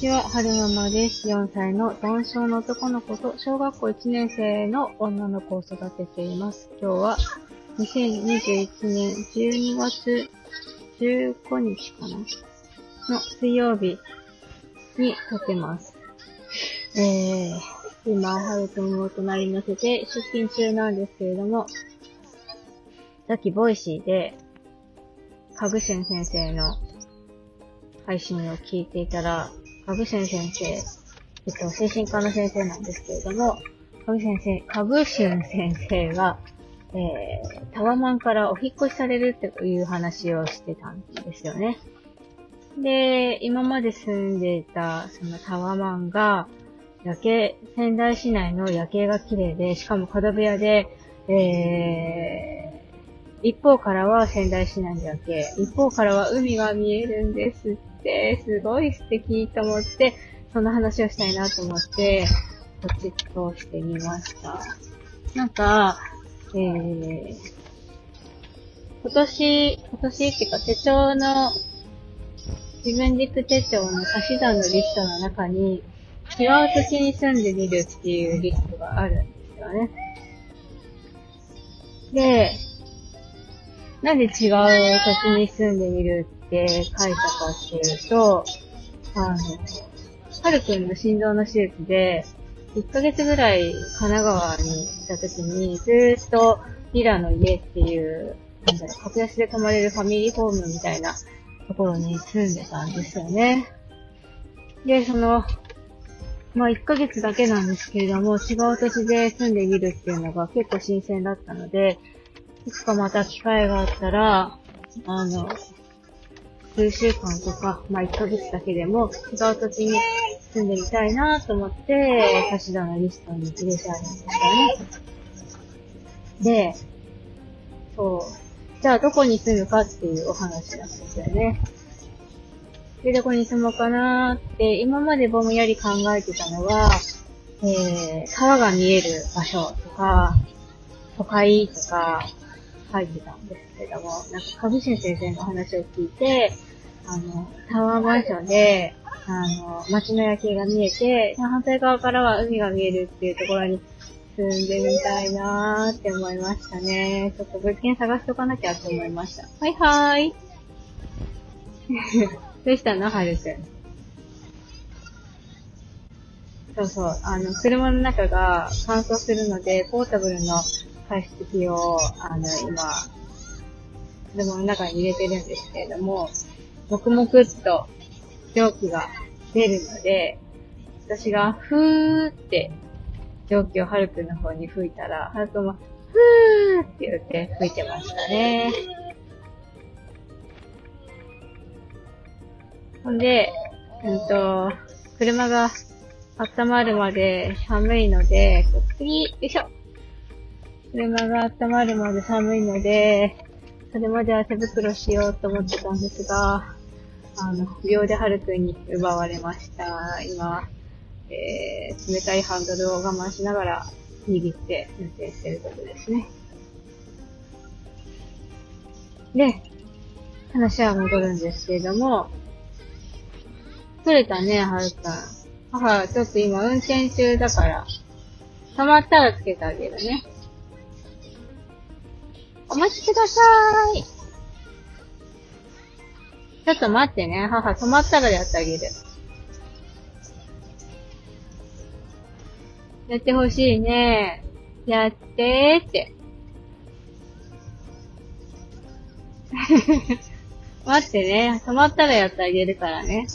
ちは、はるままです。4歳の男性の男の子と小学校1年生の女の子を育てています。今日は2021年12月15日かなの水曜日に撮ってます。今、はるくんを隣に乗せて出勤中なんですけれども、さっきボイシーでかぐせん先生の配信を聞いていたら、かぐせん先生、精神科の先生なんですけれども、かぐせん先生が、タワマンからお引っ越しされるという話をしてたんですよね。で、今まで住んでいたそのタワマンが、仙台市内の夜景が綺麗で、しかも角部屋で、一方からは仙台市内の夜景、一方からは海が見えるんですって、すごい素敵と思って、そんな話をしたいなと思って、ポチッとしてみました。なんか、今年っていうか手帳の、自分軸手帳の足し算のリストの中に、違う土地に住んでみるっていうリストがあるんですよね。で、なんで違う土地に住んでみるって書いたかっていうと、はるくんの心臓の手術で、1ヶ月ぐらい神奈川に行った時に、ずーっとリラの家っていう、格安で泊まれるファミリーホームみたいなところに住んでたんですよね。で、1ヶ月だけなんですけれども、違う土地で住んでみるっていうのが結構新鮮だったので、いつかまた機会があったら、数週間とか、1ヶ月だけでも違う土地に住んでみたいなと思って、差し出のリストに入れてあるんですよね。で、じゃあどこに住むかっていうお話なんですよね。で、どこに住もうかなーって、今までぼんやり考えてたのは、川が見える場所とか、都会とか書いてたんですけども、かぐせん先生の話を聞いて、タワーマンションで、街の夜景が見えて、反対側からは海が見えるっていうところに住んでみたいなーって思いましたね。ちょっと物件探しとかなきゃって思いました。はいはーい。どうしたの、はるくん。そうそう。車の中が乾燥するので、ポータブルの加湿器を、今、車の中に入れてるんですけれども、もくもくっと蒸気が出るので、私が、ふーって、蒸気をはるくんの方に吹いたら、はるくんも、ふーって言って吹いてましたね。ほんで、車が温まるまで寒いので、車が温まるまで寒いので、それまでは手袋しようと思ってたんですが、不良ではるくんに奪われました。今、冷たいハンドルを我慢しながら握って運転していることですね。で、話は戻るんですけれども、取れたね、はるくん。母、ちょっと今運転中だから、溜まったらつけてあげるね。お待ちくださーい。ちょっと待ってね、母、止まったらやってあげる。やってほしいね。やってーって。待ってね、止まったらやってあげるからね。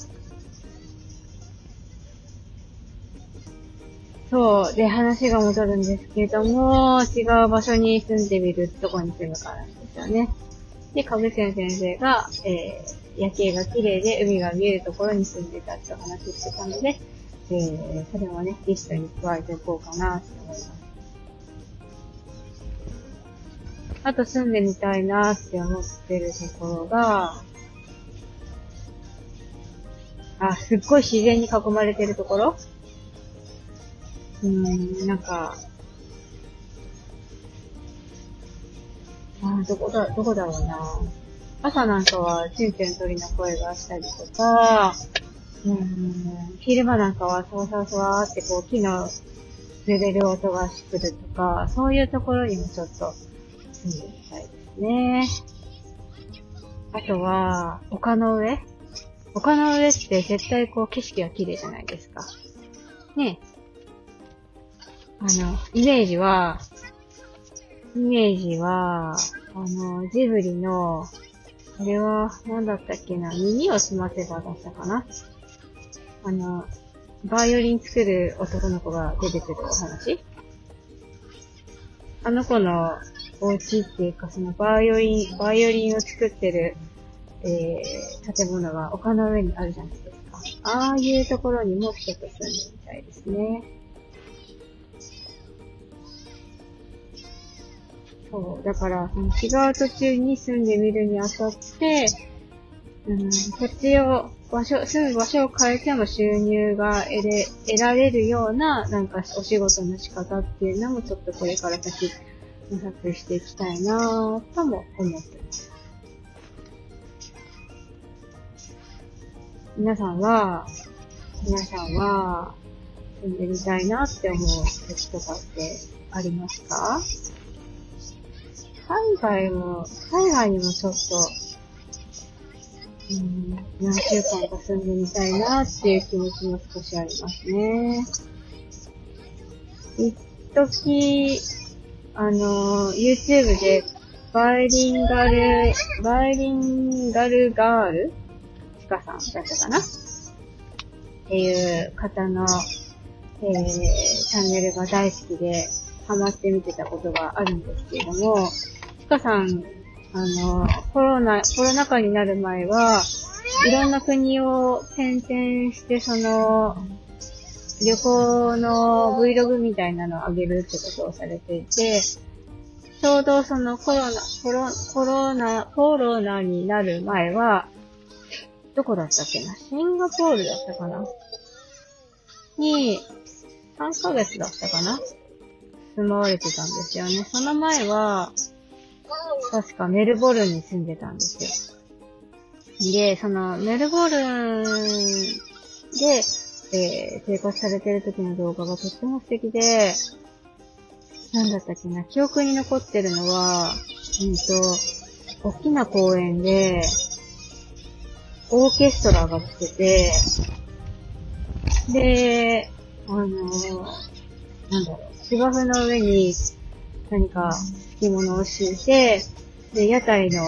そう。で、話が戻るんですけれども、違う場所に住んでみるとこに住むからですよね。で、かぐせん先生が、夜景が綺麗で海が見えるところに住んでたってお話してたので、それをね、リストに加えておこうかなと思います。あと住んでみたいなって思ってるところが、すっごい自然に囲まれてるところ？どこだろうな。朝なんかはチュンチュン鳥の声がしたりとか、昼間なんかはそわそわそわってこう木の揺れる音がしてくるとか、そういうところにもちょっと住んでみたいですね。あとは、丘の上。丘の上って絶対こう景色が綺麗じゃないですか。ねえ。イメージは、ジブリの、あれは、なんだったっけな、耳をすませばだったかな。バイオリン作る男の子が出てくるお話。あの子のお家っていうか、そのバイオリンを作ってる、建物が丘の上にあるじゃないですか。ああいうところにもちょっと住んでみたいですね。そう、だから、違う途中に住んでみるにあたって、土地を、住む場所を変えても収入が得られるような、なんかお仕事の仕方っていうのもちょっとこれから先模索していきたいなぁとも思ってます。皆さんは、住んでみたいなって思う土地とかってありますか？海外にもちょっと、何週間か住んでみたいなっていう気持ちも少しありますね。一時、YouTube でバイリンガルガールちかさんだったかなっていう方の、チャンネルが大好きで、ハマって見てたことがあるんですけれども、ちかさん、コロナ禍になる前は、いろんな国を転々して、その、旅行の Vlog みたいなのを上げるってことをされていて、ちょうどそのコロナになる前は、どこだったっけな？シンガポールだったかな？に、3ヶ月だったかな？住まわれてたんですよね。その前は、確かメルボルンに住んでたんですよ。で、そのメルボルンで、生活されてる時の動画がとっても素敵で、なんだったっけな、記憶に残ってるのは、大きな公園で、オーケストラが来てて、で、なんだろう、芝生の上に何か着物を敷いて、で、屋台で買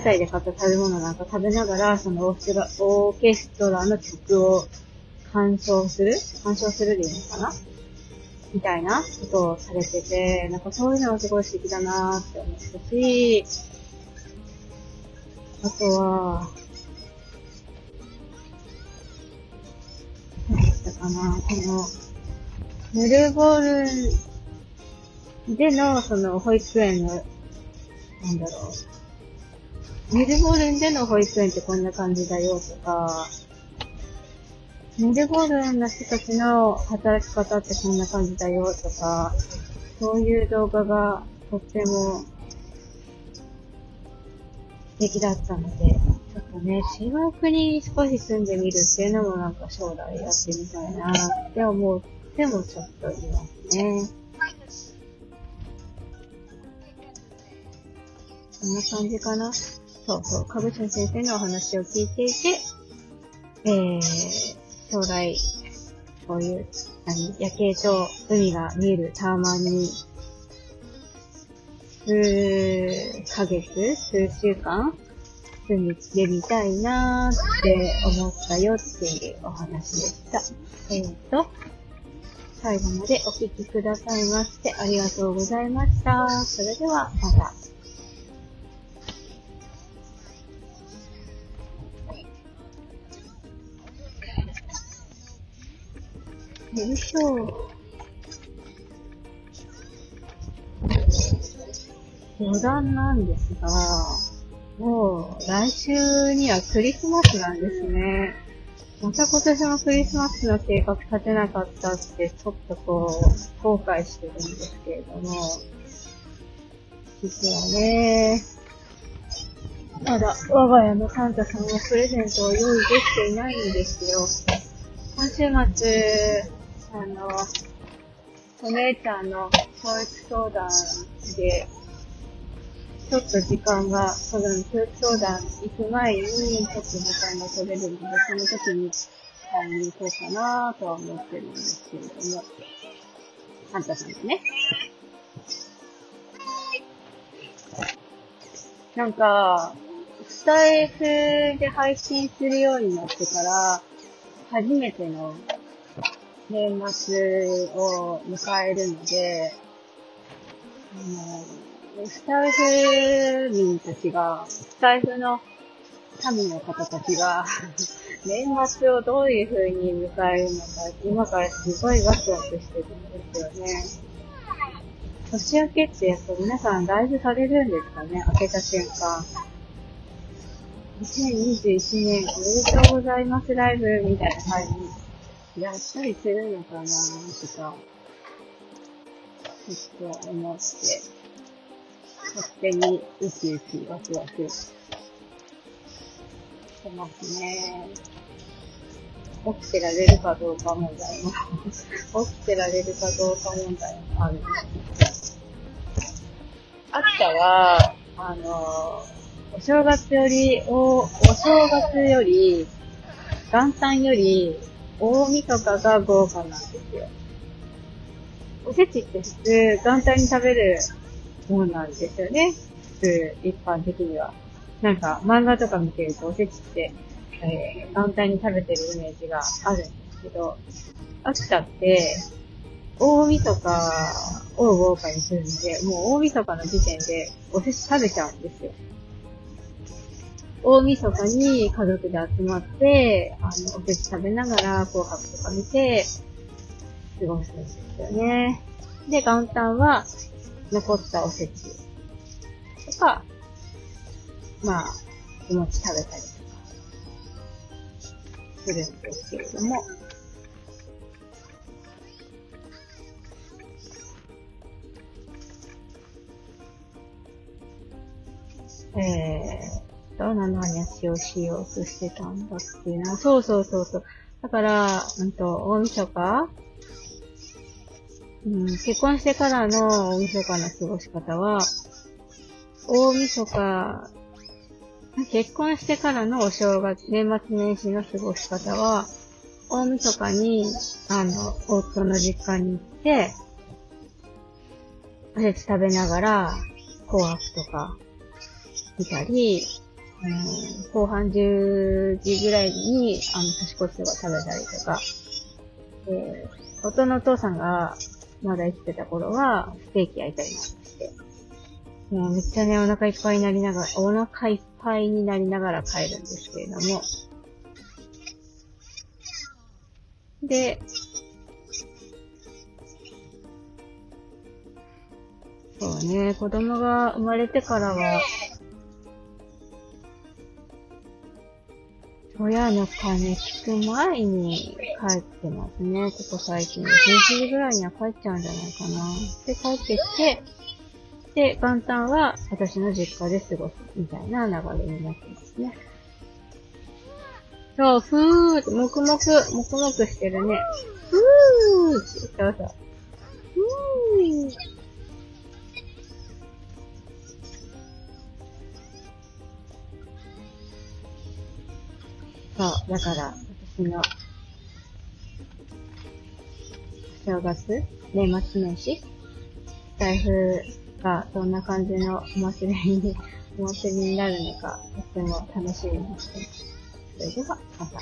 った食べ物なんか食べながら、そのオーケストラの曲を鑑賞するでいいのかなみたいなことをされてて、なんかそういうのがすごい素敵だなーって思ったし、あとは、何だったかな、メルボルンでの、その、保育園の、なんだろう。メルボルンでの保育園ってこんな感じだよとか、メルボルンの人たちの働き方ってこんな感じだよとか、そういう動画がとっても素敵だったので、ちょっとね、違う国に少し住んでみるっていうのもなんか将来やってみたいなって思う。でもちょっといますね。こんな感じかな。そうそう。かぐちゃん先生のお話を聞いていて、将来、こういう、夜景と海が見えるタワマンに、数ヶ月、数週間、住んでみたいなーって思ったよっていうお話でした。最後までお聞きくださいましてありがとうございました。それではまた。よいしょ。余談なんですが、もう来週にはクリスマスなんですね。また今年もクリスマスの計画立てなかったって、ちょっとこう、後悔してるんですけれども、実はね、まだ我が家のサンタさんはプレゼントを用意できていないんですよ。今週末、お姉ちゃんの教育相談で、ちょっと時間が、その教育相談行く前に、ちょっと時間が取れるので、その時に買いに行こうかなとは思ってるんですけれども、サンタさんですね。なんか、スタイフで配信するようになってから、初めての年末を迎えるので、スタイフ民たちが、スタイフの民の方たちが、年末をどういう風に迎えるのか、今からすごいワクワクしてるんですよね。年明けってやっぱ皆さんライブされるんですかね、明けた瞬間。2021年おめでとうございますライブみたいな感じやったりするのかなとか、ちょっと思って、勝手にウキウキワクワクしてますね。起きてられるかどうか問題もある。秋田は、お正月より、元旦より、大晦日が豪華なんですよ。おせちって普通、元旦に食べるものなんですよね。普通、一般的には。なんか、漫画とか見てるとおせちって、元旦に食べてるイメージがあるんですけど、秋田って、大晦日を豪華にするんで、もう大晦日の時点でおせち食べちゃうんですよ。大晦日に家族で集まって、おせち食べながら紅白とか見て、過ごすんですよね。で、元旦は残ったおせちとか、まあ、お餅食べたりとかするんですけれども、何の話をしようとしてたんだっけな。そう。だから、大晦日？結婚してからの大晦日の過ごし方は、大晦日、結婚してからのお正月、年末年始の過ごし方は、大晦日に、夫の実家に行って、おせち食べながら、紅白とか、見たり、後半10時ぐらいに、年越しそば食べたりとか、夫のお父さんがまだ生きてた頃は、ステーキ焼いたりなんかして、もうめっちゃね、お腹いっぱいになりながら帰るんですけれども。で、そうね、子供が生まれてからは、親の金聞く前に帰ってますね。ここ最近。11時ぐらいには帰っちゃうんじゃないかな。で、帰ってきて、で、元旦は私の実家で過ごすみたいな流れになってますね。そう、ふーって、もくもくしてるね。ふーって言ってました。そう、だから、私の、正月、年末年始、財布がどんな感じのお祭りになるのか、とっても楽しみにして、それでは、また。